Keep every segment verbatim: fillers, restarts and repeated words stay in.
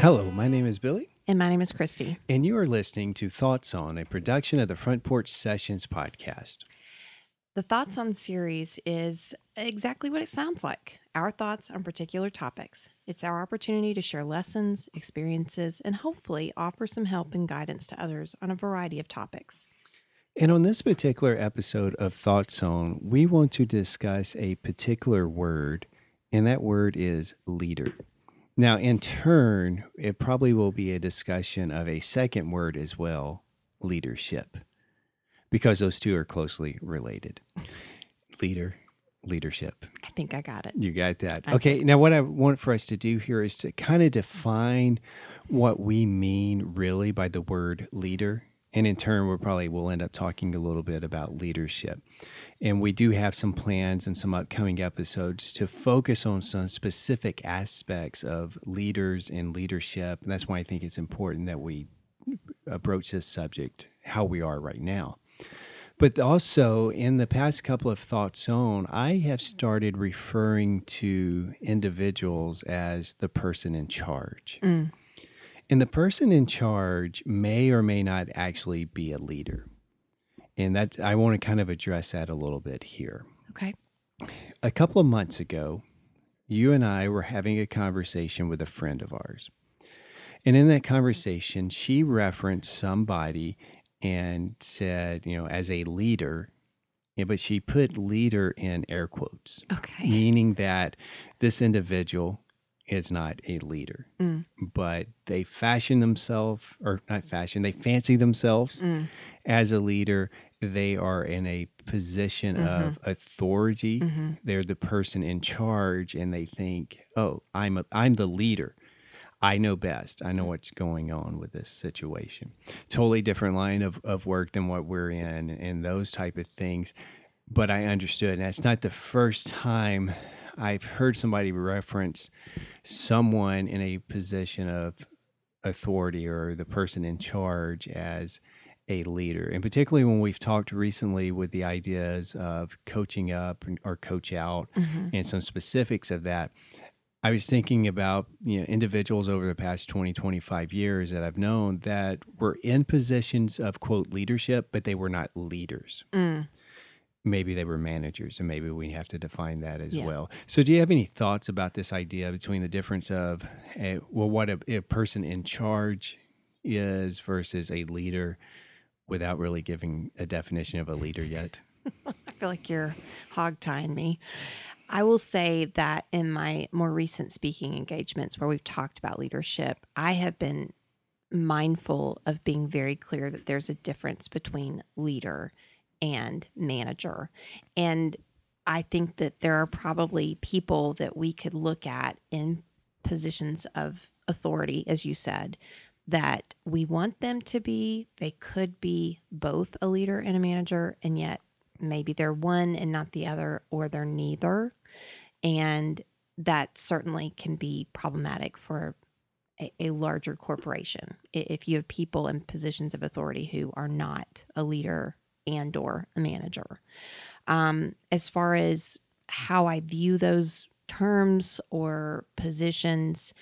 Hello, my name is Billy. And my name is Christi. And you are listening to Thoughts On, a production of the Front Porch Sessions Podcast. The Thoughts On series is exactly what it sounds like, our thoughts on particular topics. It's our opportunity to share lessons, experiences, and hopefully offer some help and guidance to others on a variety of topics. And on this particular episode of Thoughts On, we want to discuss a particular word, and that word is leader. Now, in turn, it probably will be a discussion of a second word as well, leadership, because those two are closely related. Leader, leadership. I think I got it. You got that. I okay. Now, what I want for us to do here is to kind of define what we mean really by the word leader. And in turn, we'll probably we'll end up talking a little bit about leadership. And we do have some plans and some upcoming episodes to focus on some specific aspects of leaders and leadership. And that's why I think it's important that we approach this subject how we are right now. But also, in the past couple of Thoughts On, I have started referring to individuals as the person in charge. Mm. And the person in charge may or may not actually be a leader. And that's, I want to kind of address that a little bit here. Okay. A couple of months ago, you and I were having a conversation with a friend of ours. And in that conversation, she referenced somebody and said, you know, as a leader, but she put leader in air quotes. Okay. Meaning that this individual is not a leader, mm. but they fashion themselves, or not fashion, they fancy themselves mm. as a leader. They are in a position mm-hmm. of authority. Mm-hmm. They're the person in charge, and they think, oh, I'm a, I'm the leader. I know best. I know what's going on with this situation. Totally different line of, of work than what we're in and those type of things. But I understood, and that's not the first time I've heard somebody reference someone in a position of authority or the person in charge as a leader. And particularly when we've talked recently with the ideas of coaching up or coach out mm-hmm. and some specifics of that, I was thinking about, you know, individuals over the past twenty, twenty-five years that I've known that were in positions of, quote, leadership, but they were not leaders. Mm. Maybe they were managers, and maybe we have to define that as yeah. well. So do you have any thoughts about this idea between the difference of, a, well, what a, a person in charge is versus a leader without really giving a definition of a leader yet? I feel like you're hog-tying me. I will say that in my more recent speaking engagements where we've talked about leadership, I have been mindful of being very clear that there's a difference between leader and manager. And I think that there are probably people that we could look at in positions of authority, as you said, that we want them to be, they could be both a leader and a manager, and yet maybe they're one and not the other, or they're neither. And that certainly can be problematic for a, a larger corporation. If you have people in positions of authority who are not a leader and or a manager. Um, as far as how I view those terms or positions,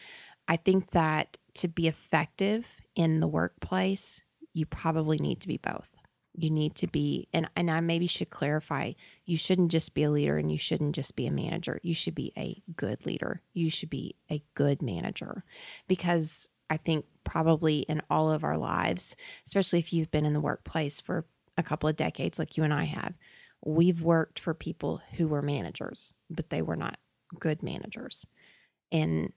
I think that to be effective in the workplace, you probably need to be both. You need to be, and, and I maybe should clarify, you shouldn't just be a leader and you shouldn't just be a manager. You should be a good leader. You should be a good manager, because I think probably in all of our lives, especially if you've been in the workplace for a couple of decades like you and I have, we've worked for people who were managers, but they were not good managers. And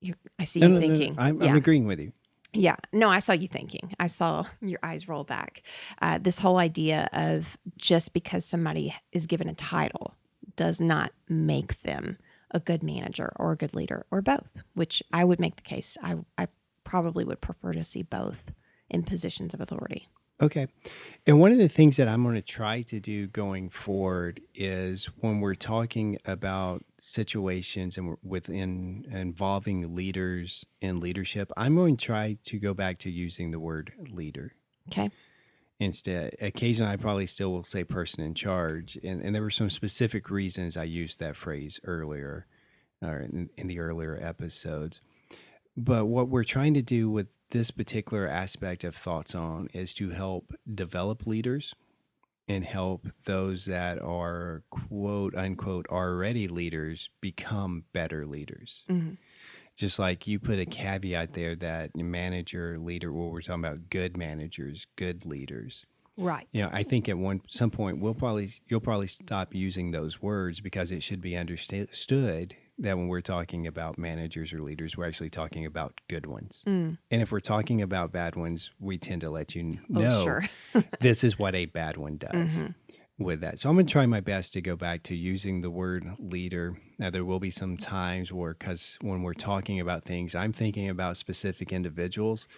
you, I see no, you no, thinking. No, no. I'm, yeah. I'm agreeing with you. Yeah. No, I saw you thinking. I saw your eyes roll back. Uh, this whole idea of just because somebody is given a title does not make them a good manager or a good leader or both, which I would make the case. I, I probably would prefer to see both in positions of authority. Okay. And one of the things that I'm going to try to do going forward is when we're talking about situations and within involving leaders and leadership, I'm going to try to go back to using the word leader. Okay. Instead, occasionally I probably still will say person in charge. And, and there were some specific reasons I used that phrase earlier, or in, in the earlier episodes. But what we're trying to do with this particular aspect of Thoughts On is to help develop leaders and help those that are, quote unquote, already leaders become better leaders. Mm-hmm. Just like you put a caveat there that manager, leader, well, we're talking about good managers, good leaders. Right. You know, I think at one some point we'll probably you'll probably stop using those words because it should be understood that when we're talking about managers or leaders, we're actually talking about good ones. Mm. And if we're talking about bad ones, we tend to let you know, oh, sure. This is what a bad one does. Mm-hmm. With that. So I'm going to try my best to go back to using the word leader. Now, there will be some times where, because when we're talking about things, I'm thinking about specific individuals,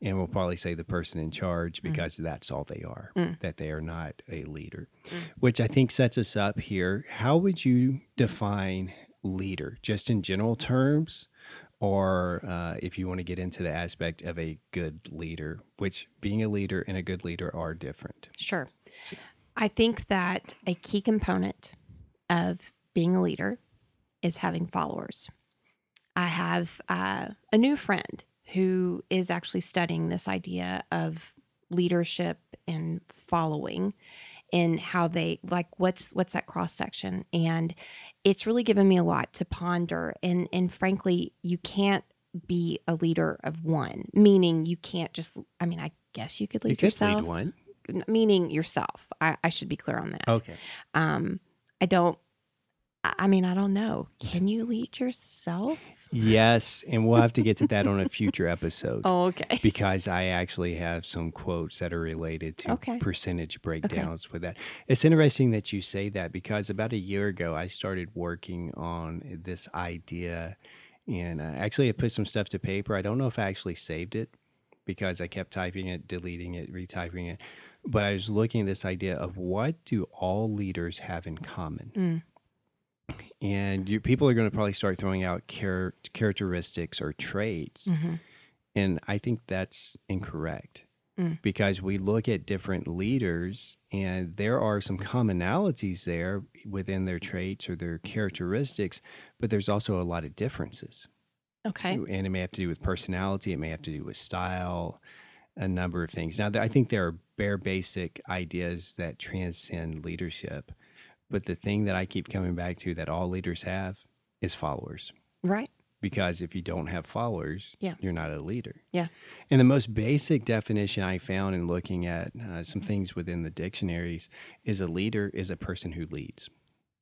and we'll probably say the person in charge because mm. that's all they are, mm. that they are not a leader, mm. which I think sets us up here. How would you define leader, just in general terms, or uh, if you want to get into the aspect of a good leader, which being a leader and a good leader are different? Sure. So, I think that a key component of being a leader is having followers. I have uh, a new friend who is actually studying this idea of leadership and following and how they, like, what's what's that cross-section? And it's really given me a lot to ponder. And, and frankly, you can't be a leader of one, meaning you can't just, I mean, I guess you could lead you could yourself. Lead one. Meaning yourself. I, I should be clear on that. Okay. Um, I don't, I mean, I don't know. Can you lead yourself? Yes. And we'll have to get to that on a future episode. Oh, okay. Because I actually have some quotes that are related to okay. percentage breakdowns okay. with that. It's interesting that you say that because about a year ago, I started working on this idea and uh, actually I put some stuff to paper. I don't know if I actually saved it because I kept typing it, deleting it, retyping it. But I was looking at this idea of what do all leaders have in common? Mm. And you, people are going to probably start throwing out char- characteristics or traits. Mm-hmm. And I think that's incorrect mm. because we look at different leaders and there are some commonalities there within their traits or their characteristics, but there's also a lot of differences. Okay. And it may have to do with personality. It may have to do with style, a number of things. Now, I think there are bare basic ideas that transcend leadership. But the thing that I keep coming back to that all leaders have is followers. Right. Because if you don't have followers, yeah. you're not a leader. Yeah. And the most basic definition I found in looking at uh, some things within the dictionaries is a leader is a person who leads.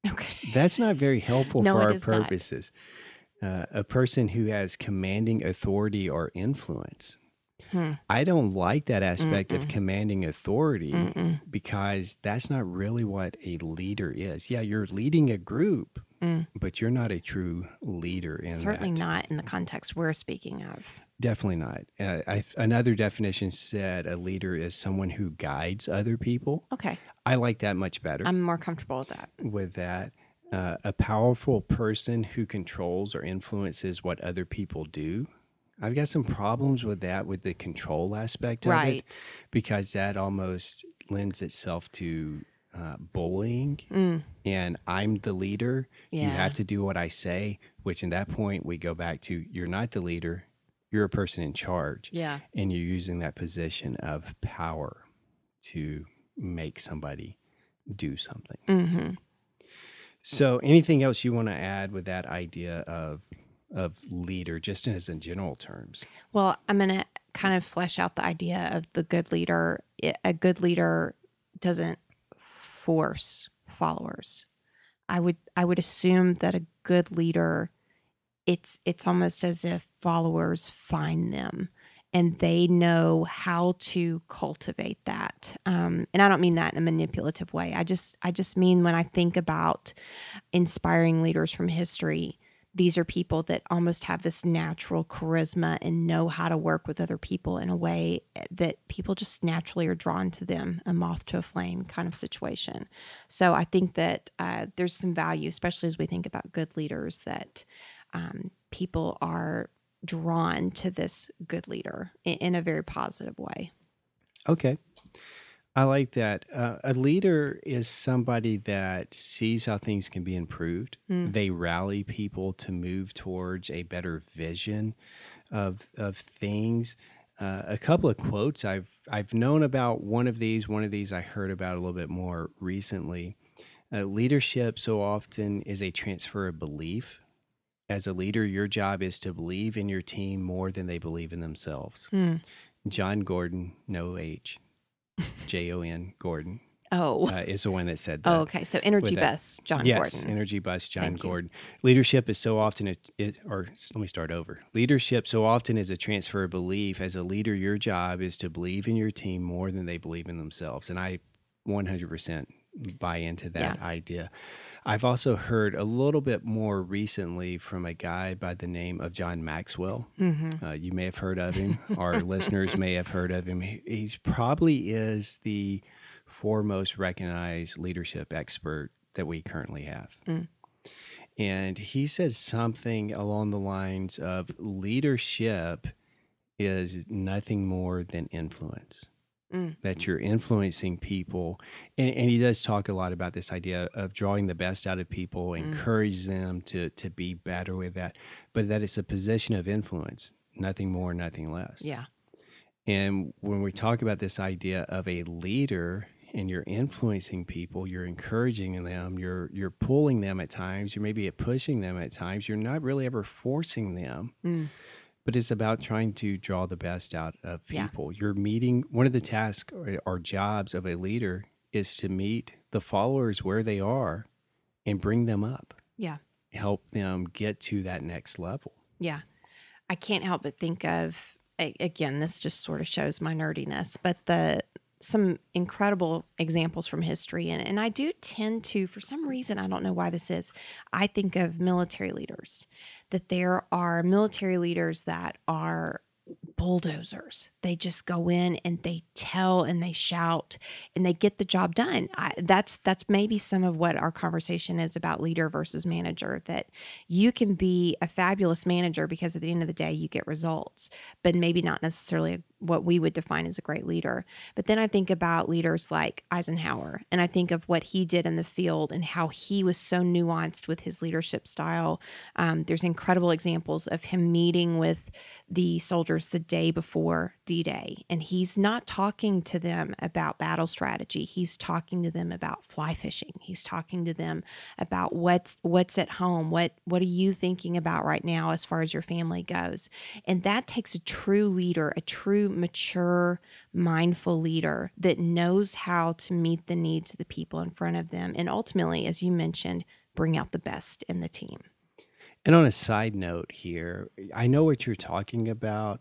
Okay. That's not very helpful no, for our purposes. Not. Uh, a person who has commanding authority or influence. Hmm. I don't like that aspect Mm-mm. of commanding authority Mm-mm. because that's not really what a leader is. Yeah, you're leading a group, mm. but you're not a true leader in Certainly that. Not in the context we're speaking of. Definitely not. Uh, I, another definition said a leader is someone who guides other people. Okay. I like that much better. I'm more comfortable with that. With that. Uh, a powerful person who controls or influences what other people do. I've got some problems with that, with the control aspect of right. it, because that almost lends itself to uh, bullying. Mm. And I'm the leader. Yeah. You have to do what I say, which in that point we go back to you're not the leader. You're a person in charge. Yeah. And you're using that position of power to make somebody do something. Mm-hmm. So anything else you want to add with that idea of of leader, just as in general terms? Well, I'm going to kind of flesh out the idea of the good leader. A good leader doesn't force followers. I would I would assume that a good leader, it's it's almost as if followers find them and they know how to cultivate that. Um, and I don't mean that in a manipulative way. I just I just mean when I think about inspiring leaders from history, these are people that almost have this natural charisma and know how to work with other people in a way that people just naturally are drawn to them, a moth to a flame kind of situation. So I think that uh, there's some value, especially as we think about good leaders, that um, people are drawn to this good leader in a very positive way. Okay. I like that. Uh, a leader is somebody that sees how things can be improved. Mm. They rally people to move towards a better vision, of of things. Uh, a couple of quotes. I've I've known about one of these. One of these I heard about a little bit more recently. Uh, leadership so often is a transfer of belief. As a leader, your job is to believe in your team more than they believe in themselves. Mm. John Gordon, no H, J O N Gordon. Oh, uh, is the one that said that. Oh, okay. So Energy Bus, John yes, Gordon. Yes, Energy Bus, John Thank Gordon. You. Leadership is so often, a, it, or let me start over. Leadership so often is a transfer of belief. As a leader, your job is to believe in your team more than they believe in themselves. And I one hundred percent buy into that yeah. idea. I've also heard a little bit more recently from a guy by the name of John Maxwell. Mm-hmm. Uh, you may have heard of him. Our listeners may have heard of him. He he's probably is the foremost recognized leadership expert that we currently have. Mm. And he says something along the lines of leadership is nothing more than influence, mm. that you're influencing people. And, and he does talk a lot about this idea of drawing the best out of people, mm. encourage them to, to be better with that, but that it's a position of influence, nothing more, nothing less. Yeah. And when we talk about this idea of a leader and you're influencing people, you're encouraging them, you're you're pulling them at times, you're maybe pushing them at times, you're not really ever forcing them, mm. but it's about trying to draw the best out of people. Yeah. You're meeting, one of the tasks or, or jobs of a leader is to meet the followers where they are and bring them up. Yeah. Help them get to that next level. Yeah. I can't help but think of, again, this just sort of shows my nerdiness, but the some incredible examples from history. And, and I do tend to, for some reason, I don't know why this is, I think of military leaders, that there are military leaders that are bulldozers. They just go in and they tell and they shout and they get the job done. I, that's that's maybe some of what our conversation is about, leader versus manager, that you can be a fabulous manager because at the end of the day you get results, but maybe not necessarily what we would define as a great leader. But then I think about leaders like Eisenhower, and I think of what he did in the field and how he was so nuanced with his leadership style. Um, there's incredible examples of him meeting with the soldiers the day before D-Day. And he's not talking to them about battle strategy. He's talking to them about fly fishing. He's talking to them about what's what's at home. What what are you thinking about right now as far as your family goes? And that takes a true leader, a true mature, mindful leader that knows how to meet the needs of the people in front of them. And ultimately, as you mentioned, bring out the best in the team. And on a side note here, I know what you're talking about,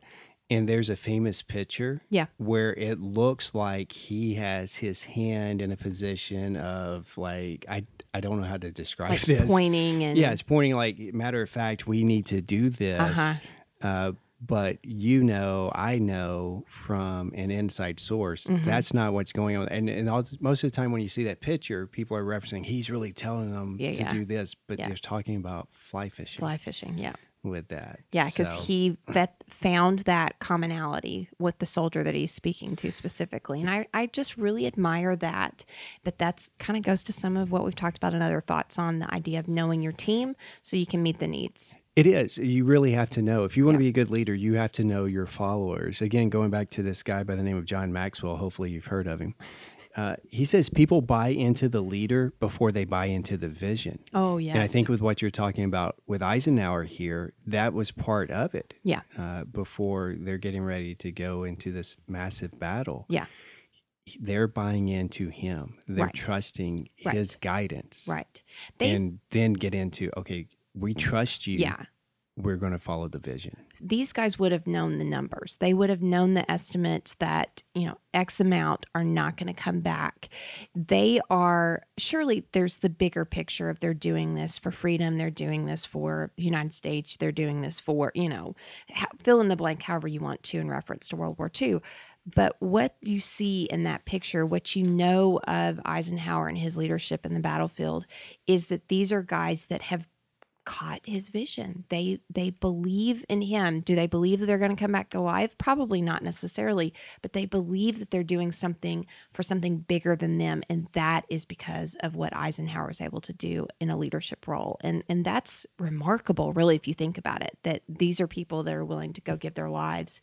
and there's a famous picture yeah. where it looks like he has his hand in a position of, like, I I don't know how to describe like this. Pointing. And... Yeah, it's pointing like, matter of fact, we need to do this. Uh-huh. Uh, but you know, I know from an inside source, mm-hmm. that's not what's going on. And, and all, most of the time when you see that picture, people are referencing, he's really telling them yeah, to yeah. do this, but yeah. they're talking about fly fishing. Fly fishing, yeah. With that. Yeah, because so. he vet, found that commonality with the soldier that he's speaking to specifically. And I, I just really admire that. But that's kind of goes to some of what we've talked about in other Thoughts On, the idea of knowing your team so you can meet the needs. It is. You really have to know. If you want yeah. to be a good leader, you have to know your followers. Again, going back to this guy by the name of John Maxwell, hopefully you've heard of him. Uh, he says people buy into the leader before they buy into the vision. Oh, yes. And I think with what you're talking about with Eisenhower here, that was part of it. Yeah. Uh, before they're getting ready to go into this massive battle. Yeah. They're buying into him. They're right. trusting right. his guidance. Right. They, and then get into, okay, we trust you. Yeah. We're going to follow the vision. These guys would have known the numbers. They would have known the estimates that, you know, X amount are not going to come back. They are, surely there's the bigger picture of they're doing this for freedom. They're doing this for the United States. They're doing this for, you know, fill in the blank however you want to in reference to World War Two. But what you see in that picture, what you know of Eisenhower and his leadership in the battlefield, is that these are guys that have caught his vision. They they believe in him. Do they believe that they're going to come back alive? Probably not necessarily, but they believe that they're doing something for something bigger than them, and that is because of what Eisenhower was able to do in a leadership role. And and that's remarkable, really, if you think about it, that these are people that are willing to go give their lives,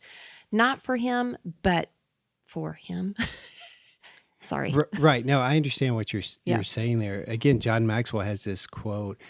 not for him, but for him. Sorry. R- right. No, I understand what you're you're yeah. saying there. Again, John Maxwell has this quote,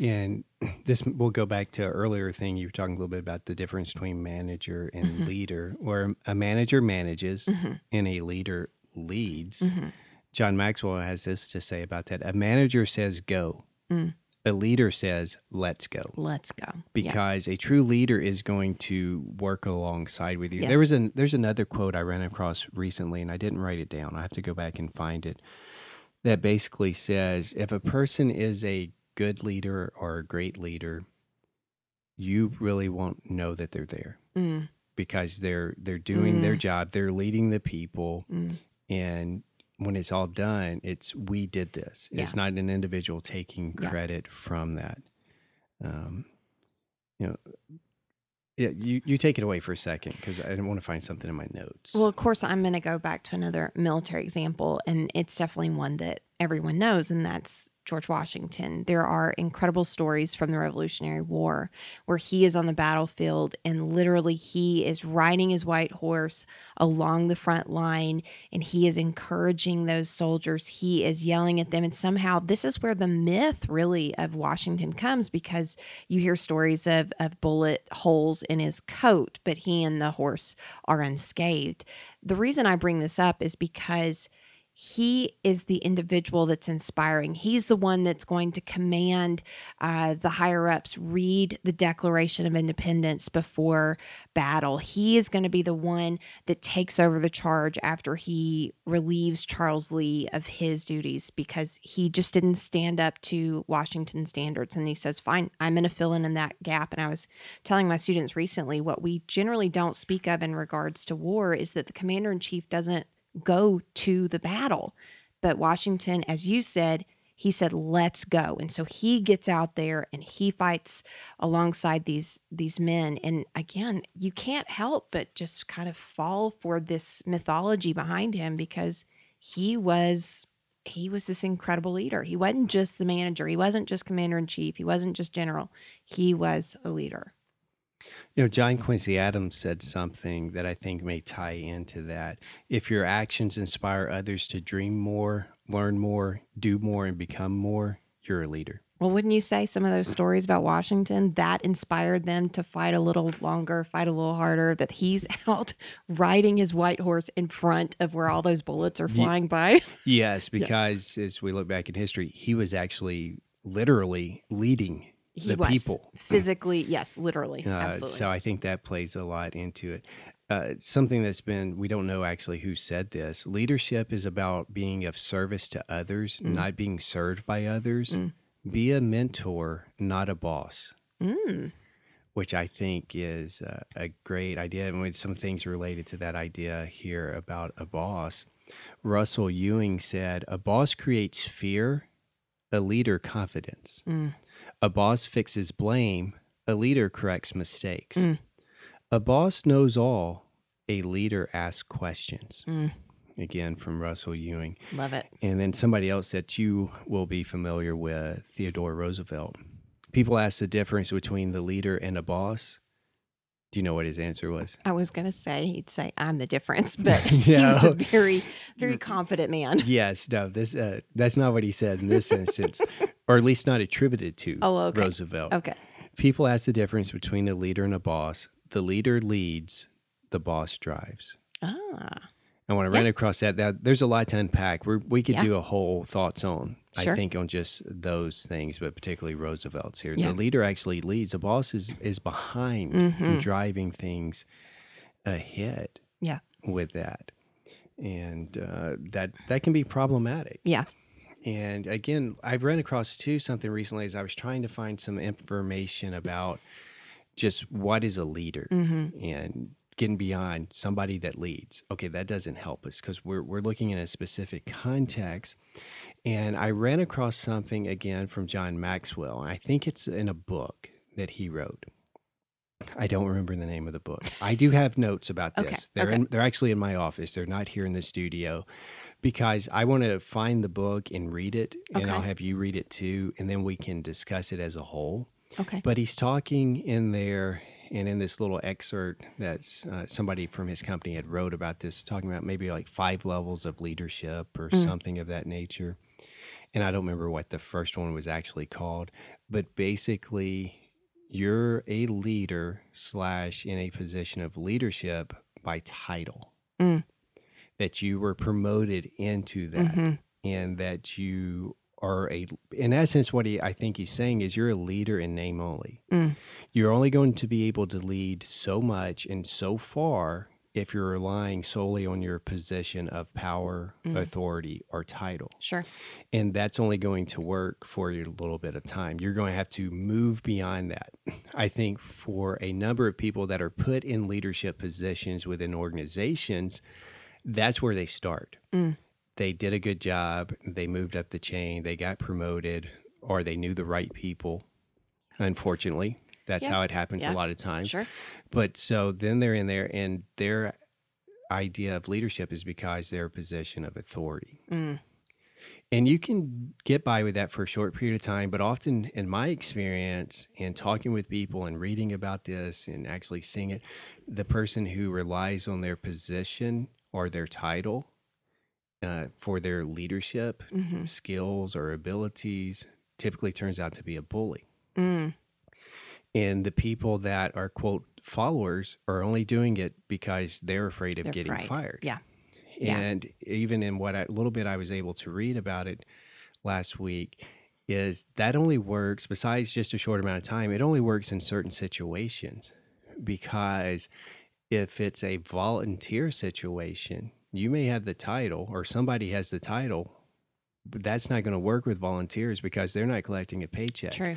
and this will go back to an earlier thing. You were talking a little bit about the difference between manager and mm-hmm. leader, where a manager manages mm-hmm. and a leader leads. Mm-hmm. John Maxwell has this to say about that. A manager says, go. Mm. A leader says, let's go. Let's go. Because yeah. a true leader is going to work alongside with you. Yes. There was an, there's another quote I ran across recently, and I didn't write it down. I have to go back and find it. That basically says, if a person is a good leader or a great leader, you really won't know that they're there mm. because they're they're doing mm. their job. They're leading the people, mm. and when it's all done, it's we did this. Yeah. It's not an individual taking credit yeah. from that. Um, you know, yeah, you, you take it away for a second because I didn't want to find something in my notes. Well, of course, I'm going to go back to another military example, and it's definitely one that everyone knows, and that's George Washington. There are incredible stories from the Revolutionary War where he is on the battlefield and literally he is riding his white horse along the front line and he is encouraging those soldiers. He is yelling at them. And somehow this is where the myth really of Washington comes, because you hear stories of, of bullet holes in his coat, but he and the horse are unscathed. The reason I bring this up is because he is the individual that's inspiring. He's the one that's going to command uh, the higher-ups read the Declaration of Independence before battle. He is going to be the one that takes over the charge after he relieves Charles Lee of his duties because he just didn't stand up to Washington's standards. And he says, fine, I'm going to fill in in that gap. And I was telling my students recently, what we generally don't speak of in regards to war is that the commander-in-chief doesn't go to the battle. But Washington, as you said, he said, let's go. And so he gets out there and he fights alongside these these men. And again, you can't help but just kind of fall for this mythology behind him because he was he was this incredible leader. He wasn't just the manager. He wasn't just commander-in-chief. He wasn't just general. He was a leader. You know, John Quincy Adams said something that I think may tie into that. If your actions inspire others to dream more, learn more, do more, and become more, you're a leader. Well, wouldn't you say some of those stories about Washington, that inspired them to fight a little longer, fight a little harder, that he's out riding his white horse in front of where all those bullets are flying Ye- by? Yes, because yeah. as we look back in history, he was actually literally leading He the was. people. Physically, yes, literally. Uh, Absolutely. So I think that plays a lot into it. Uh, something that's been, we don't know actually who said this. Leadership is about being of service to others, mm. not being served by others. Mm. Be a mentor, not a boss, mm. which I think is uh, a great idea. And with some things related to that idea here about a boss, Russell Ewing said, a boss creates fear, a leader confidence. Mm. A boss fixes blame. A leader corrects mistakes. Mm. A boss knows all. A leader asks questions. Mm. Again, from Russell Ewing. Love it. And then somebody else that you will be familiar with, Theodore Roosevelt. People ask the difference between the leader and a boss. Do you know what his answer was? I was going to say, he'd say, I'm the difference, but yeah. he was a very, very confident man. Yes, no, this uh, that's not what he said in this instance, or at least not attributed to oh, okay. Roosevelt. Okay. People ask the difference between a leader and a boss. The leader leads, the boss drives. Ah. And when I yeah. ran across that, that, there's a lot to unpack. We're, we could yeah. do a whole Thoughts On, sure. I think, on just those things, but particularly Roosevelt's here. Yeah. The leader actually leads. The boss is, is behind mm-hmm. and driving things ahead yeah. with that. And uh, that that can be problematic. Yeah. And again, I ran across, too, something recently as I was trying to find some information about just what is a leader. Mm-hmm. And getting beyond somebody that leads. Okay, that doesn't help us because we're we're looking at a specific context. And I ran across something again from John Maxwell. I think it's in a book that he wrote. I don't remember the name of the book. I do have notes about this. Okay, they're okay. In, they're actually in my office. They're not here in the studio because I want to find the book and read it, and okay. I'll have you read it too, and then we can discuss it as a whole. Okay. But he's talking in there, and in this little excerpt that uh, somebody from his company had wrote about this, talking about maybe like five levels of leadership or mm. something of that nature. And I don't remember what the first one was actually called, but basically, you're a leader slash in a position of leadership by title, mm. that you were promoted into that, mm-hmm. and that you are a, in essence, what he, I think he's saying is you're a leader in name only. Mm. You're only going to be able to lead so much and so far if you're relying solely on your position of power, mm. authority, or title. Sure. And that's only going to work for a little bit of time. You're going to have to move beyond that. I think for a number of people that are put in leadership positions within organizations, that's where they start. Mm. They did a good job. They moved up the chain. They got promoted, or they knew the right people. Unfortunately, that's yeah. how it happens yeah. a lot of times. Sure. But so then they're in there, and their idea of leadership is because they're a position of authority. Mm. And you can get by with that for a short period of time, but often in my experience and talking with people and reading about this and actually seeing it, the person who relies on their position or their title uh, for their leadership mm-hmm. skills or abilities typically turns out to be a bully. Mm. And the people that are, quote, followers are only doing it because they're afraid of they're getting fried. fired. Yeah. And yeah. even in what a little bit I was able to read about it last week is that only works, besides just a short amount of time, it only works in certain situations, because if it's a volunteer situation, you may have the title or somebody has the title, but that's not going to work with volunteers because they're not collecting a paycheck. True.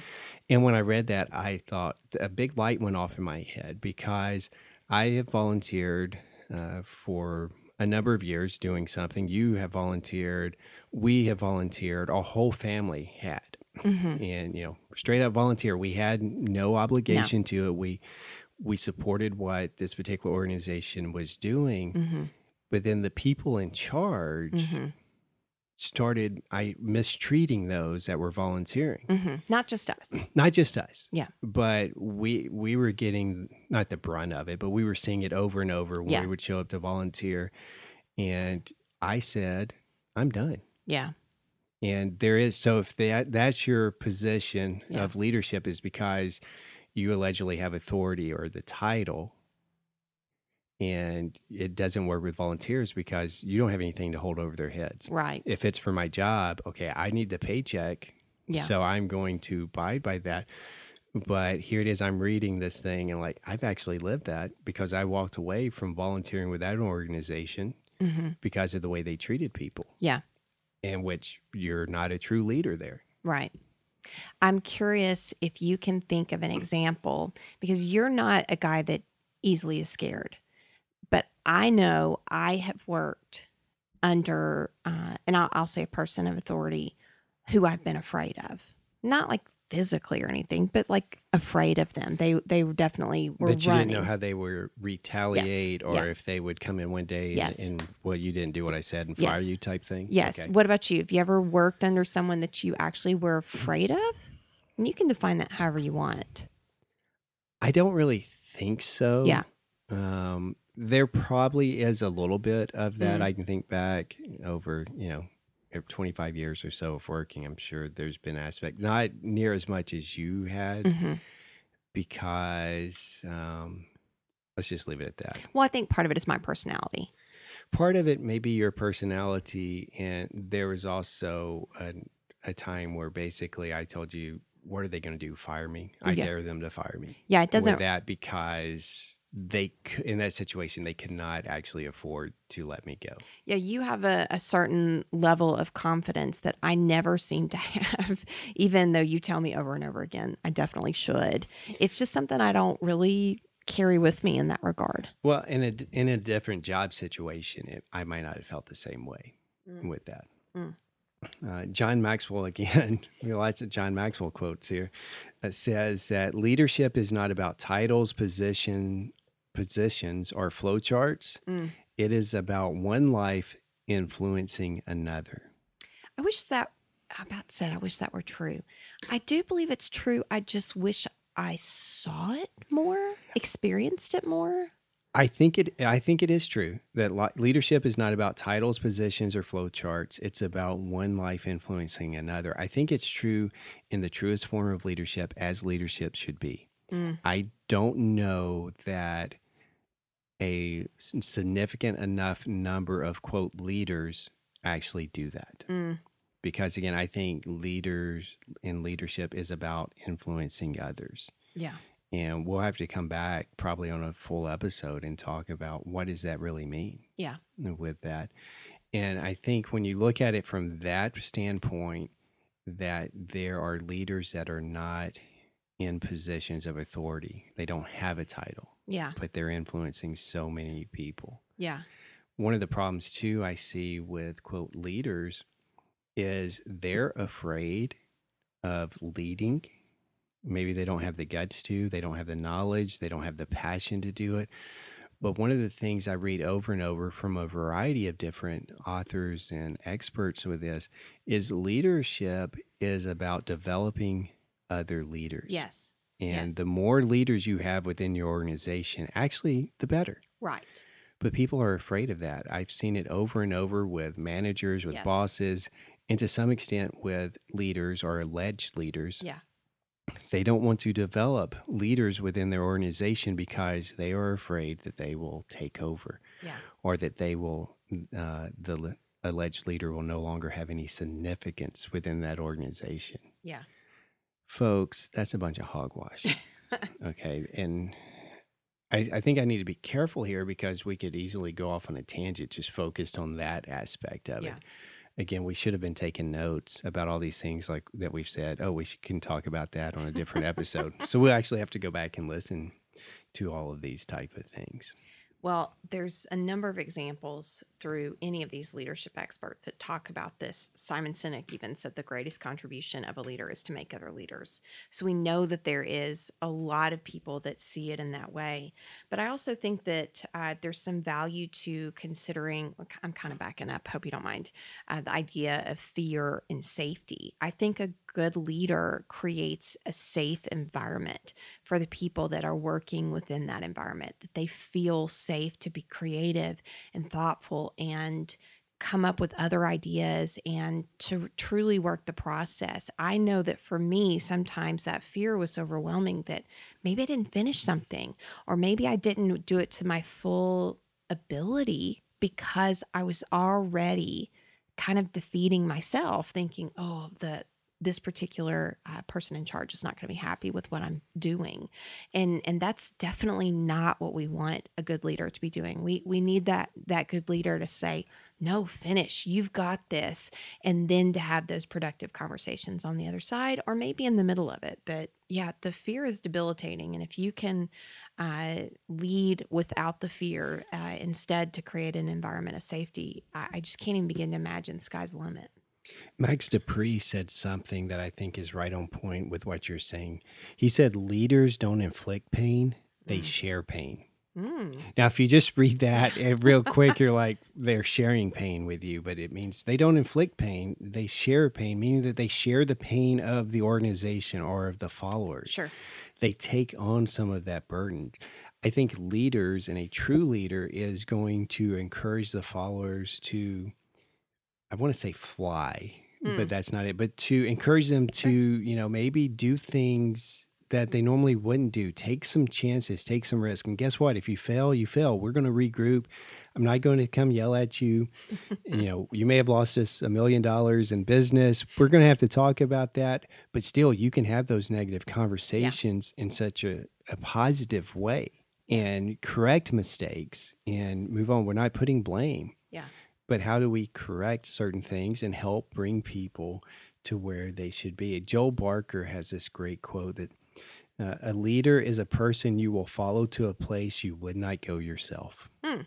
And when I read that, I thought a big light went off in my head, because I have volunteered uh, for a number of years doing something. You have volunteered, we have volunteered, our whole family had. Mm-hmm. And, you know, straight up volunteer. We had no obligation no. to it. We we supported what this particular organization was doing. Mm-hmm. But then the people in charge mm-hmm. started I mistreating those that were volunteering. Mm-hmm. Not just us. Not just us. Yeah. But we we were getting, not the brunt of it, but we were seeing it over and over when yeah. we would show up to volunteer. And I said, I'm done. Yeah. And there is, so if that that's your position yeah. of leadership is because you allegedly have authority or the title, and it doesn't work with volunteers because you don't have anything to hold over their heads. Right. If it's for my job, okay, I need the paycheck, yeah. so I'm going to abide by that. But here it is, I'm reading this thing, and like, I've actually lived that, because I walked away from volunteering with that organization mm-hmm. because of the way they treated people. Yeah. In which you're not a true leader there. Right. I'm curious if you can think of an example, because you're not a guy that easily is scared. But I know I have worked under, uh, and I'll, I'll say a person of authority who I've been afraid of. Not like physically or anything, but like afraid of them. They they definitely were running. But you running. didn't know how they were retaliate yes. or yes. if they would come in one day yes. and, and, well, you didn't do what I said and fire yes. you type thing? Yes. Okay. What about you? Have you ever worked under someone that you actually were afraid of? And you can define that however you want. I don't really think so. Yeah. Um, There probably is a little bit of that. Mm-hmm. I can think back over, you know, twenty-five years or so of working. I'm sure there's been aspect, not near as much as you had, mm-hmm. because um, let's just leave it at that. Well, I think part of it is my personality. Part of it may be your personality, and there was also a, a time where basically I told you, "What are they going to do? Fire me? I yeah. dare them to fire me." Yeah, it doesn't. With that, because they, in that situation, they could not actually afford to let me go. Yeah, you have a, a certain level of confidence that I never seem to have, even though you tell me over and over again, I definitely should. It's just something I don't really carry with me in that regard. Well, in a, in a different job situation, it, I might not have felt the same way mm. with that. Mm. Uh, John Maxwell, again, realize that John Maxwell quotes here, uh, says that leadership is not about titles, position, positions, or flowcharts. Mm. It is about one life influencing another. I wish that, I about said, I wish that were true. I do believe it's true. I just wish I saw it more, experienced it more. I think it. I think it is true that lo- leadership is not about titles, positions, or flowcharts. It's about one life influencing another. I think it's true in the truest form of leadership, as leadership should be. Mm. I don't know that a significant enough number of quote leaders actually do that, mm. because again, I think leaders and leadership is about influencing others. Yeah. And we'll have to come back probably on a full episode and talk about what does that really mean? Yeah. With that. And I think when you look at it from that standpoint, that there are leaders that are not in positions of authority. They don't have a title. Yeah. But they're influencing so many people. Yeah. One of the problems too I see with quote leaders is they're afraid of leading. Maybe they don't have the guts to, they don't have the knowledge, they don't have the passion to do it. But one of the things I read over and over from a variety of different authors and experts with this is leadership is about developing other leaders. Yes. And yes. the more leaders you have within your organization, actually, the better. Right. But people are afraid of that. I've seen it over and over with managers, with yes. bosses, and to some extent with leaders or alleged leaders. Yeah. They don't want to develop leaders within their organization because they are afraid that they will take over yeah. or that they will, uh, the le- alleged leader will no longer have any significance within that organization. Yeah. Folks, that's a bunch of hogwash. Okay. And I, I think I need to be careful here because we could easily go off on a tangent just focused on that aspect of yeah. it. Again, we should have been taking notes about all these things like that we've said. Oh, we can talk about that on a different episode. So we'll actually have to go back and listen to all of these type of things. Well, there's a number of examples through any of these leadership experts that talk about this. Simon Sinek even said the greatest contribution of a leader is to make other leaders. So we know that there is a lot of people that see it in that way. But I also think that uh, there's some value to considering, I'm kind of backing up, hope you don't mind, uh, the idea of fear and safety. I think a good leader creates a safe environment for the people that are working within that environment, that they feel safe to be creative and thoughtful and come up with other ideas and to truly work the process. I know that for me, sometimes that fear was overwhelming that maybe I didn't finish something or maybe I didn't do it to my full ability because I was already kind of defeating myself thinking, oh, the this particular uh, person in charge is not going to be happy with what I'm doing. And and that's definitely not what we want a good leader to be doing. We we need that that good leader to say, no, finish, you've got this. And then to have those productive conversations on the other side or maybe in the middle of it. But yeah, the fear is debilitating. And if you can uh, lead without the fear, uh, instead to create an environment of safety, I, I just can't even begin to imagine sky's the limit. Max Dupree said something that I think is right on point with what you're saying. He said, leaders don't inflict pain, they mm. share pain. Mm. Now, if you just read that real quick, you're like, they're sharing pain with you, but it means they don't inflict pain, they share pain, meaning that they share the pain of the organization or of the followers. Sure. They take on some of that burden. I think leaders and a true leader is going to encourage the followers to I want to say fly, mm. but that's not it. But to encourage them to, you know, maybe do things that they normally wouldn't do. Take some chances, take some risk. And guess what? If you fail, you fail. We're going to regroup. I'm not going to come yell at you. You know, you may have lost us a million dollars in business. We're going to have to talk about that. But still, you can have those negative conversations yeah. in such a, a positive way and correct mistakes and move on. We're not putting blame. Yeah. But how do we correct certain things and help bring people to where they should be? Joel Barker has this great quote that Uh, a leader is a person you will follow to a place you would not go yourself. Hmm.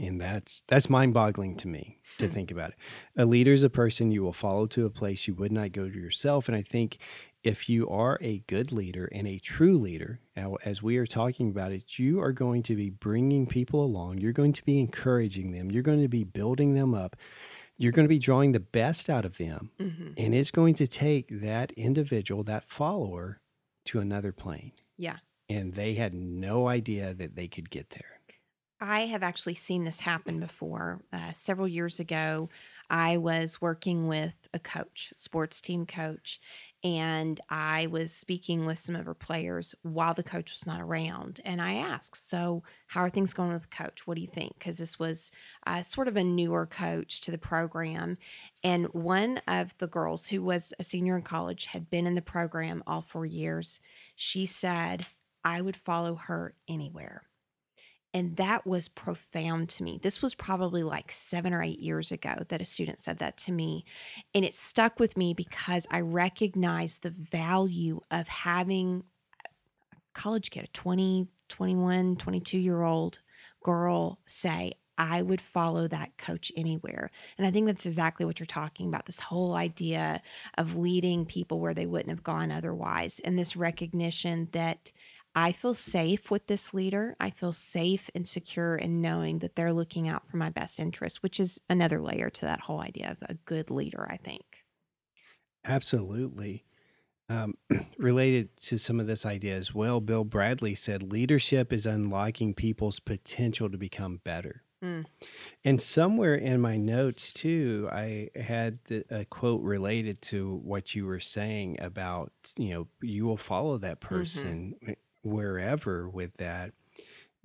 And that's that's mind-boggling to me to think about it. A leader is a person you will follow to a place you would not go to yourself. And I think if you are a good leader and a true leader, as we are talking about it, you are going to be bringing people along. You're going to be encouraging them. You're going to be building them up. You're going to be drawing the best out of them. Mm-hmm. And it's going to take that individual, that follower, to another plane. Yeah. And they had no idea that they could get there. I have actually seen this happen before. Uh, several years ago, I was working with a coach, sports team coach, and I was speaking with some of her players while the coach was not around. And I asked, so how are things going with the coach? What do you think? Because this was uh, sort of a newer coach to the program. And one of the girls who was a senior in college had been in the program all four years. She said, I would follow her anywhere. And that was profound to me. This was probably like seven or eight years ago that a student said that to me. And it stuck with me because I recognized the value of having a college kid, a twenty, twenty-one, twenty-two-year-old girl say, I would follow that coach anywhere. And I think that's exactly what you're talking about, this whole idea of leading people where they wouldn't have gone otherwise. And this recognition that I feel safe with this leader. I feel safe and secure in knowing that they're looking out for my best interest, which is another layer to that whole idea of a good leader, I think. Absolutely. Um, related to some of this idea as well, Bill Bradley said, leadership is unlocking people's potential to become better. Mm. And somewhere in my notes, too, I had the, a quote related to what you were saying about, you know, you will follow that person mm-hmm. wherever with that,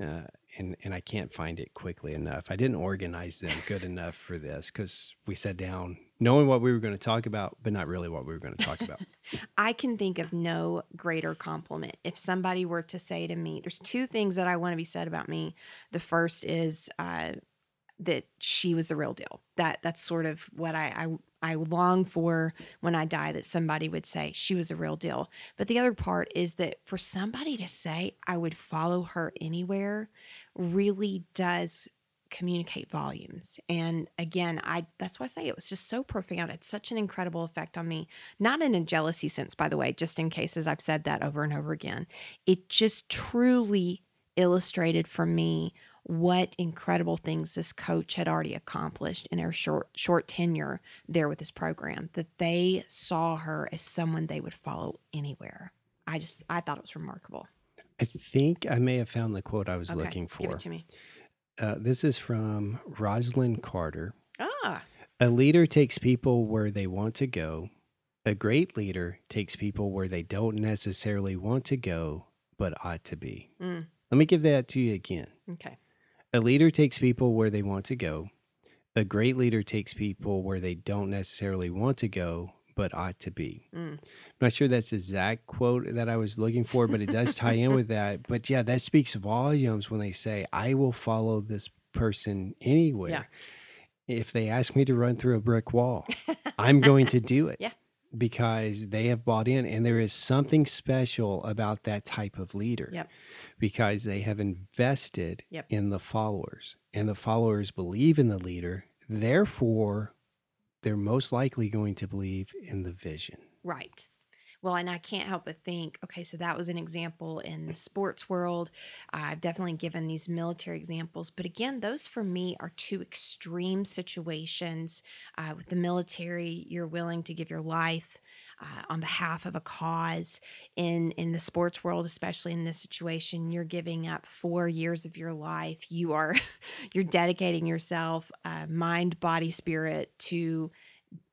uh, and and I can't find it quickly enough. I didn't organize them good enough for this because we sat down knowing what we were going to talk about, but not really what we were going to talk about. I can think of no greater compliment. If somebody were to say to me, there's two things that I want to be said about me. The first is uh, that she was the real deal. That that's sort of what I, I I long for when I die, that somebody would say she was the real deal. But the other part is that for somebody to say I would follow her anywhere really does communicate volumes. And again, I that's why I say it was just so profound. It's such an incredible effect on me. Not in a jealousy sense, by the way, just in case, as I've said that over and over again. It just truly illustrated for me what incredible things this coach had already accomplished in her short short tenure there with this program, that they saw her as someone they would follow anywhere. I just, I thought it was remarkable. I think I may have found the quote I was okay, looking for. Give it to me. Uh, this is from Rosalind Carter. Ah. A leader takes people where they want to go. A great leader takes people where they don't necessarily want to go, but ought to be. Mm. Let me give that to you again. Okay. A leader takes people where they want to go. A great leader takes people where they don't necessarily want to go, but ought to be. Mm. I'm not sure that's the exact quote that I was looking for, but it does tie in with that. But yeah, that speaks volumes when they say, I will follow this person anywhere. Yeah. If they ask me to run through a brick wall, I'm going to do it. Yeah. Because they have bought in, and there is something special about that type of leader yep. because they have invested yep. in the followers, and the followers believe in the leader. Therefore, they're most likely going to believe in the vision. Right. Well, and I can't help but think, okay, so that was an example in the sports world. Uh, I've definitely given these military examples. But again, those for me are two extreme situations. Uh, with the military, you're willing to give your life uh, on behalf of a cause. In, in the sports world, especially in this situation, you're giving up four years of your life. You are, you're dedicating yourself, uh, mind, body, spirit, to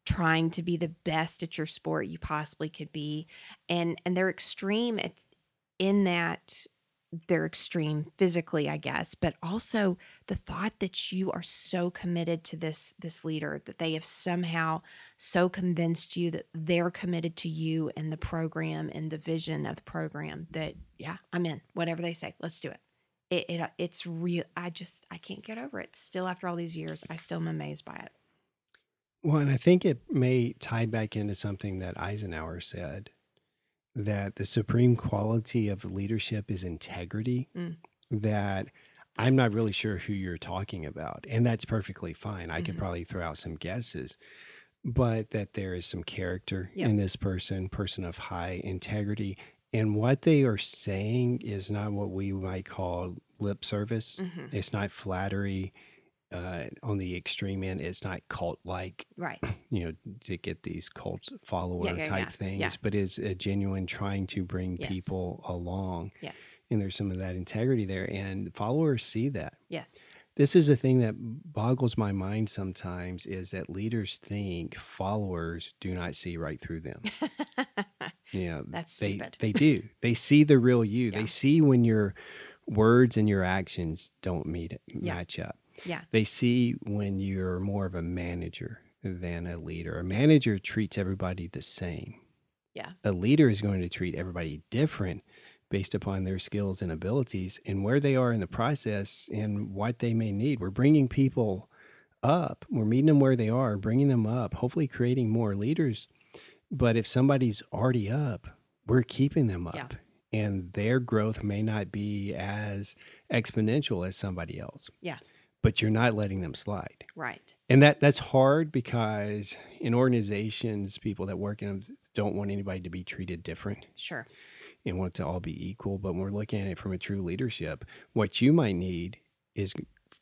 trying to be the best at your sport you possibly could be. And and they're extreme at, in that they're extreme physically, I guess, but also the thought that you are so committed to this this leader, that they have somehow so convinced you that they're committed to you and the program and the vision of the program that, yeah, I'm in. Whatever they say, let's do it. It, it it's real. I just, I can't get over it. Still, after all these years, I still am amazed by it. Well, and I think it may tie back into something that Eisenhower said, that the supreme quality of leadership is integrity, mm. that I'm not really sure who you're talking about. And that's perfectly fine. I mm-hmm. could probably throw out some guesses, but that there is some character yep. in this person, person of high integrity. And what they are saying is not what we might call lip service. Mm-hmm. It's not flattery uh, on the extreme end. It's not cult-like, right? You know, to get these cult follower yeah, yeah, type yeah. things, yeah. but it's a genuine trying to bring yes. people along. Yes. And there's some of that integrity there, and followers see that. Yes. This is a thing that boggles my mind sometimes, is that leaders think followers do not see right through them. You know, that's they, stupid. They do. They see the real you. Yeah. They see when your words and your actions don't meet it, yeah. match up. Yeah. They see when you're more of a manager than a leader. A manager treats everybody the same. Yeah. A leader is going to treat everybody different based upon their skills and abilities and where they are in the process and what they may need. We're bringing people up. We're meeting them where they are, bringing them up, hopefully creating more leaders. But if somebody's already up, we're keeping them up. Yeah. And their growth may not be as exponential as somebody else. Yeah. But you're not letting them slide. Right. And that that's hard, because in organizations, people that work in them don't want anybody to be treated different. Sure. And want it to all be equal. But when we're looking at it from a true leadership, what you might need is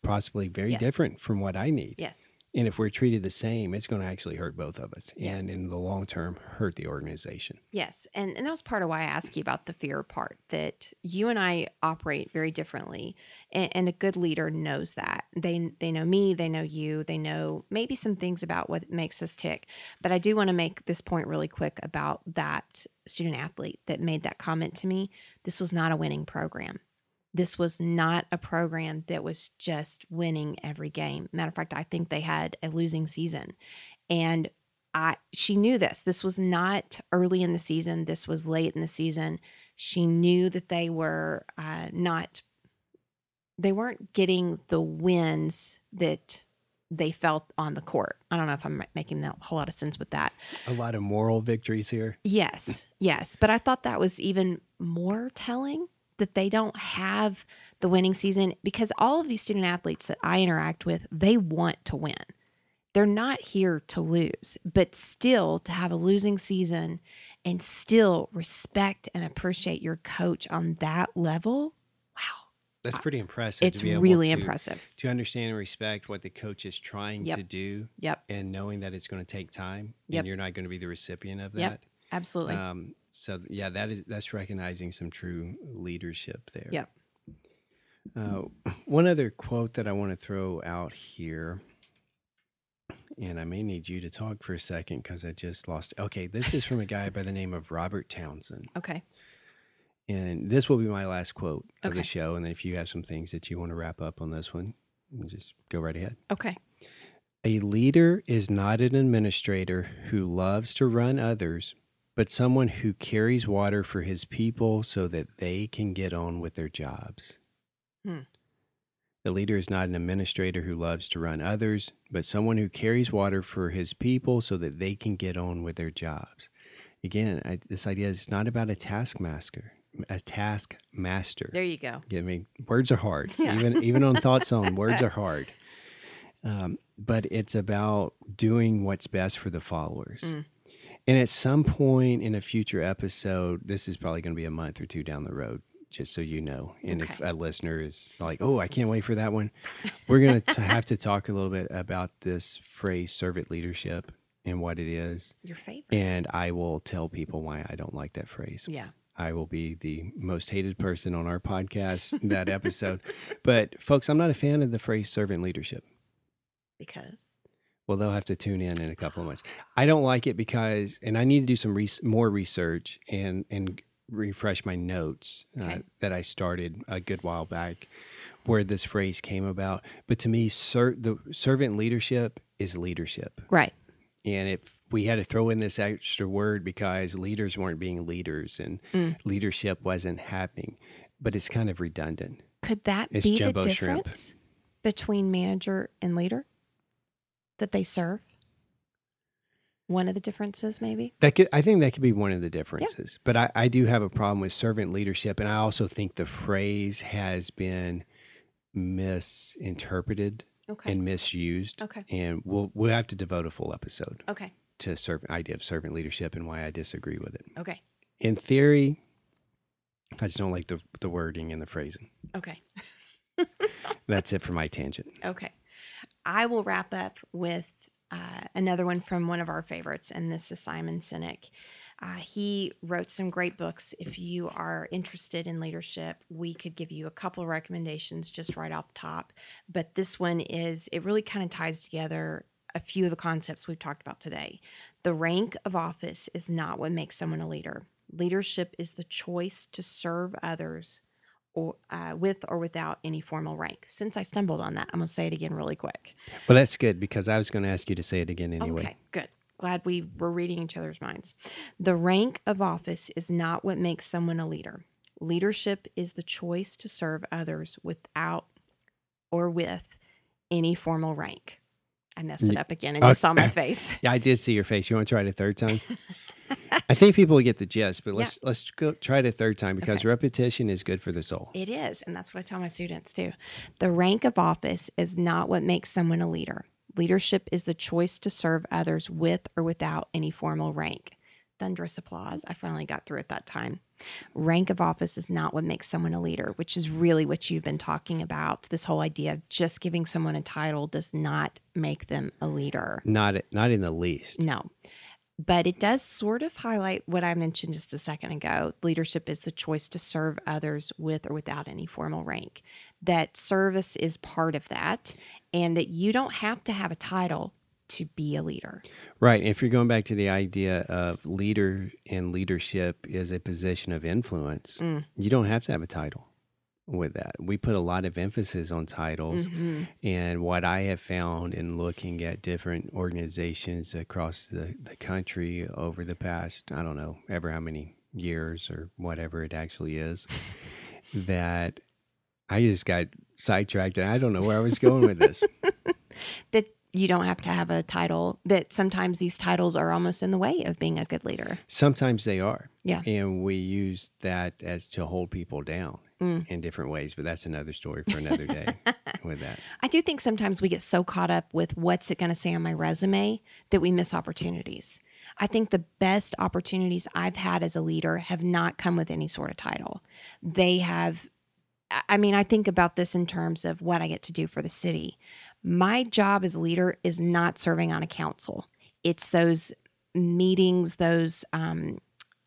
possibly very yes. different from what I need. Yes. And if we're treated the same, it's going to actually hurt both of us, yeah. and in the long term, hurt the organization. Yes. And, and that was part of why I asked you about the fear part, that you and I operate very differently. And, and a good leader knows that. They they know me, they know you, they know maybe some things about what makes us tick. But I do want to make this point really quick about that student athlete that made that comment to me. This was not a winning program. This was not a program that was just winning every game. Matter of fact, I think they had a losing season. And I, she knew this. This was not early in the season. This was late in the season. She knew that they were uh, not, they weren't getting the wins that they felt on the court. I don't know if I'm making that a whole lot of sense with that. A lot of moral victories here. Yes, yes. But I thought that was even more telling, that they don't have the winning season, because all of these student athletes that I interact with, they want to win. They're not here to lose, but still to have a losing season and still respect and appreciate your coach on that level. Wow. That's pretty impressive. It's to be able really to, impressive. To understand and respect what the coach is trying yep. to do yep. and knowing that it's going to take time yep. and you're not going to be the recipient of that. Yep. Absolutely. Um, So yeah, that is that's recognizing some true leadership there. Yep. Uh, one other quote that I want to throw out here, and I may need you to talk for a second because I just lost. Okay, this is from a guy by the name of Robert Townsend. Okay. And this will be my last quote of okay. the show, and then if you have some things that you want to wrap up on this one, just go right ahead. Okay. A leader is not an administrator who loves to run others, but someone who carries water for his people so that they can get on with their jobs. Hmm. The leader is not an administrator who loves to run others, but someone who carries water for his people so that they can get on with their jobs. Again, I, this idea is not about a taskmaster. A taskmaster. There you go. I mean, words are hard. Yeah. Even even on Thoughts On, words are hard. Um, but it's about doing what's best for the followers. Mm. And at some point in a future episode, this is probably going to be a month or two down the road, just so you know. And okay. if a listener is like, oh, I can't wait for that one, we're going to have to talk a little bit about this phrase, servant leadership, and what it is. Your favorite. And I will tell people why I don't like that phrase. Yeah. I will be the most hated person on our podcast that episode. But folks, I'm not a fan of the phrase servant leadership. Because? Well, they'll have to tune in in a couple of months. I don't like it because, and I need to do some re- more research and, and refresh my notes uh, okay. that I started a good while back, where this phrase came about. But to me, ser- the servant leadership is leadership. Right. And if we had to throw in this extra word because leaders weren't being leaders and mm. leadership wasn't happening, but it's kind of redundant. Could that it's be jumbo the difference shrimp. between manager and leader? That they serve? one of the differences, maybe? That could, I think that could be one of the differences. Yeah. But I, I do have a problem with servant leadership, and I also think the phrase has been misinterpreted okay. and misused. Okay. And we'll we'll have to devote a full episode okay. to servant idea of servant leadership and why I disagree with it. Okay. In theory, I just don't like the, the wording and the phrasing. Okay. That's it for my tangent. Okay. I will wrap up with uh, another one from one of our favorites, and this is Simon Sinek. Uh, he wrote some great books. If you are interested in leadership, we could give you a couple of recommendations just right off the top. But this one is, it really kind of ties together a few of the concepts we've talked about today. The rank of office is not what makes someone a leader. Leadership is the choice to serve others or uh, with or without any formal rank. Since I stumbled on that, I'm going to say it again really quick. Well, that's good, because I was going to ask you to say it again anyway. Okay, good. Glad we were reading each other's minds. The rank of office is not what makes someone a leader. Leadership is the choice to serve others without or with any formal rank. I messed it up again, and uh, you saw my face. Yeah, I did see your face. You want to try it a third time? I think people get the gist, but let's yeah. let's go try it a third time, because okay. repetition is good for the soul. It is, and that's what I tell my students too. The rank of office is not what makes someone a leader. Leadership is the choice to serve others with or without any formal rank. Thunderous applause. I finally got through it that time. Rank of office is not what makes someone a leader, which is really what you've been talking about. This whole idea of just giving someone a title does not make them a leader. Not not in the least. No. But it does sort of highlight what I mentioned just a second ago. Leadership is the choice to serve others with or without any formal rank. That service is part of that, and that you don't have to have a title to be a leader. Right. If you're going back to the idea of leader and leadership is a position of influence, mm. you don't have to have a title with that. We put a lot of emphasis on titles. Mm-hmm. And what I have found in looking at different organizations across the, the country over the past, I don't know, ever how many years or whatever it actually is, that I just got sidetracked and I don't know where I was going with this. That you don't have to have a title, that sometimes these titles are almost in the way of being a good leader. Sometimes they are. Yeah. And we use that as to hold people down mm. in different ways, but that's another story for another day with that. I do think sometimes we get so caught up with what's it going to say on my resume that we miss opportunities. I think the best opportunities I've had as a leader have not come with any sort of title. They have, I mean, I think about this in terms of what I get to do for the city. My job as a leader is not serving on a council. It's those meetings, those um,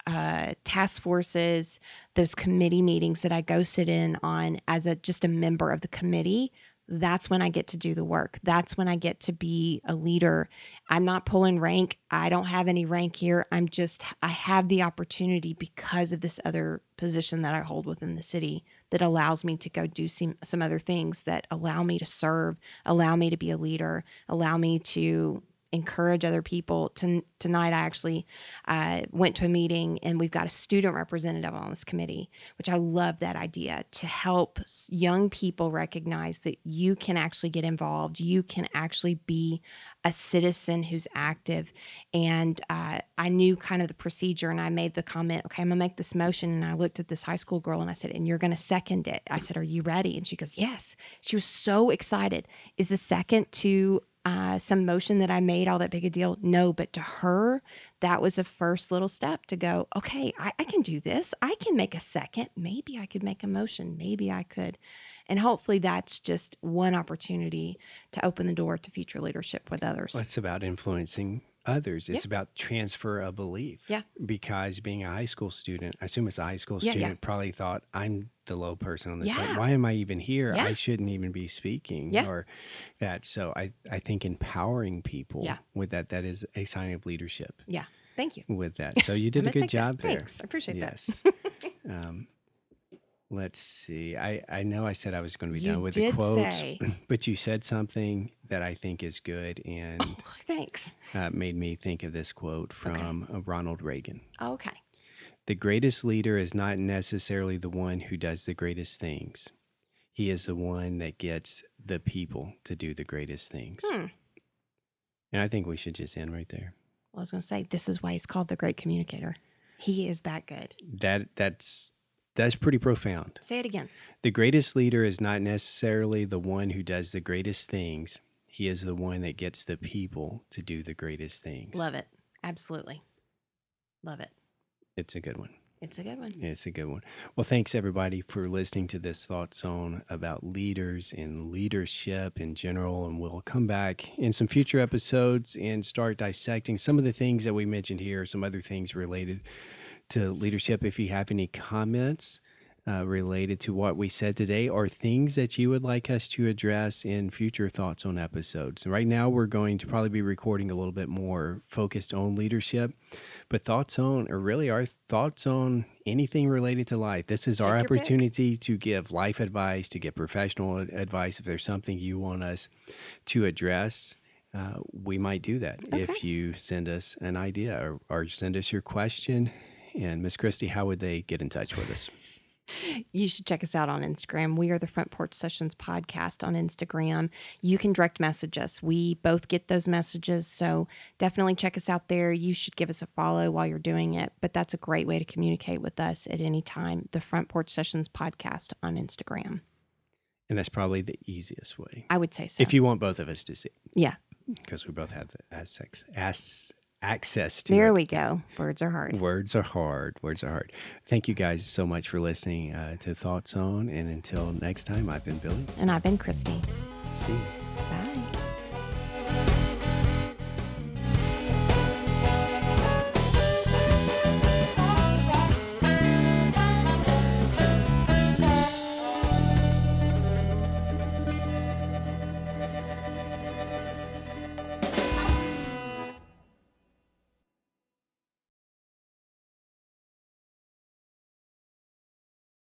uh, task forces, those committee meetings that I go sit in on as a just a member of the committee. That's when I get to do the work. That's when I get to be a leader. I'm not pulling rank. I don't have any rank here. I'm just, I have the opportunity because of this other position that I hold within the city that allows me to go do some, some other things that allow me to serve, allow me to be a leader, allow me to encourage other people. T- tonight, I actually uh, went to a meeting, and we've got a student representative on this committee, which I love that idea, to help young people recognize that you can actually get involved. You can actually be a citizen who's active. And uh, I knew kind of the procedure, and I made the comment, okay, I'm going to make this motion. And I looked at this high school girl, and I said, and you're going to second it. I said, are you ready? And she goes, yes. She was so excited. Is the second to Uh, some motion that I made all that big a deal? No, but to her, that was a first little step to go, okay, I, I can do this. I can make a second. Maybe I could make a motion. Maybe I could. And hopefully that's just one opportunity to open the door to future leadership with others. Well, it's about influencing others. It's yeah. about transfer of belief. Yeah. Because being a high school student, I assume it's a high school yeah, student, yeah. probably thought, I'm the low person on the yeah. team. Why am I even here? Yeah. I shouldn't even be speaking yeah. or that. So I, I think empowering people yeah. with that, that is a sign of leadership. Yeah. Thank you. With that. So you did a good job that. there. Thanks. I appreciate yes. that. um, let's see. I, I know I said I was going to be you done with the quotes, say. But you said something that I think is good and oh, thanks. Uh, made me think of this quote from okay. Ronald Reagan. Oh, okay. The greatest leader is not necessarily the one who does the greatest things. He is the one that gets the people to do the greatest things. Hmm. And I think we should just end right there. Well, I was going to say, this is why he's called the great communicator. He is that good. That that's that's pretty profound. Say it again. The greatest leader is not necessarily the one who does the greatest things. He is the one that gets the people to do the greatest things. Love it. Absolutely. Love it. It's a good one. It's a good one. It's a good one. Well, thanks everybody for listening to this Thoughts On about leaders and leadership in general. And we'll come back in some future episodes and start dissecting some of the things that we mentioned here, some other things related to leadership. If you have any comments uh, related to what we said today or things that you would like us to address in future Thoughts On episodes. And right now we're going to probably be recording a little bit more focused on leadership. But Thoughts On, or really our thoughts on anything related to life. This is Take our opportunity pick. to give life advice, to get professional advice. If there's something you want us to address, uh, we might do that. Okay. If you send us an idea or, or send us your question. And Miss Christi, how would they get in touch with us? You should check us out on Instagram. We are the Front Porch Sessions Podcast on Instagram. You can direct message us. We both get those messages, so definitely check us out there. You should give us a follow while you're doing it, but that's a great way to communicate with us at any time, the Front Porch Sessions Podcast on Instagram. And that's probably the easiest way. I would say so. If you want both of us to see. Yeah. Because we both have the sex as. access to There it. we go. Words are hard. Words are hard. Words are hard. Thank you guys so much for listening uh, to Thoughts On. And until next time, I've been Billy. And I've been Christi. See you. Bye.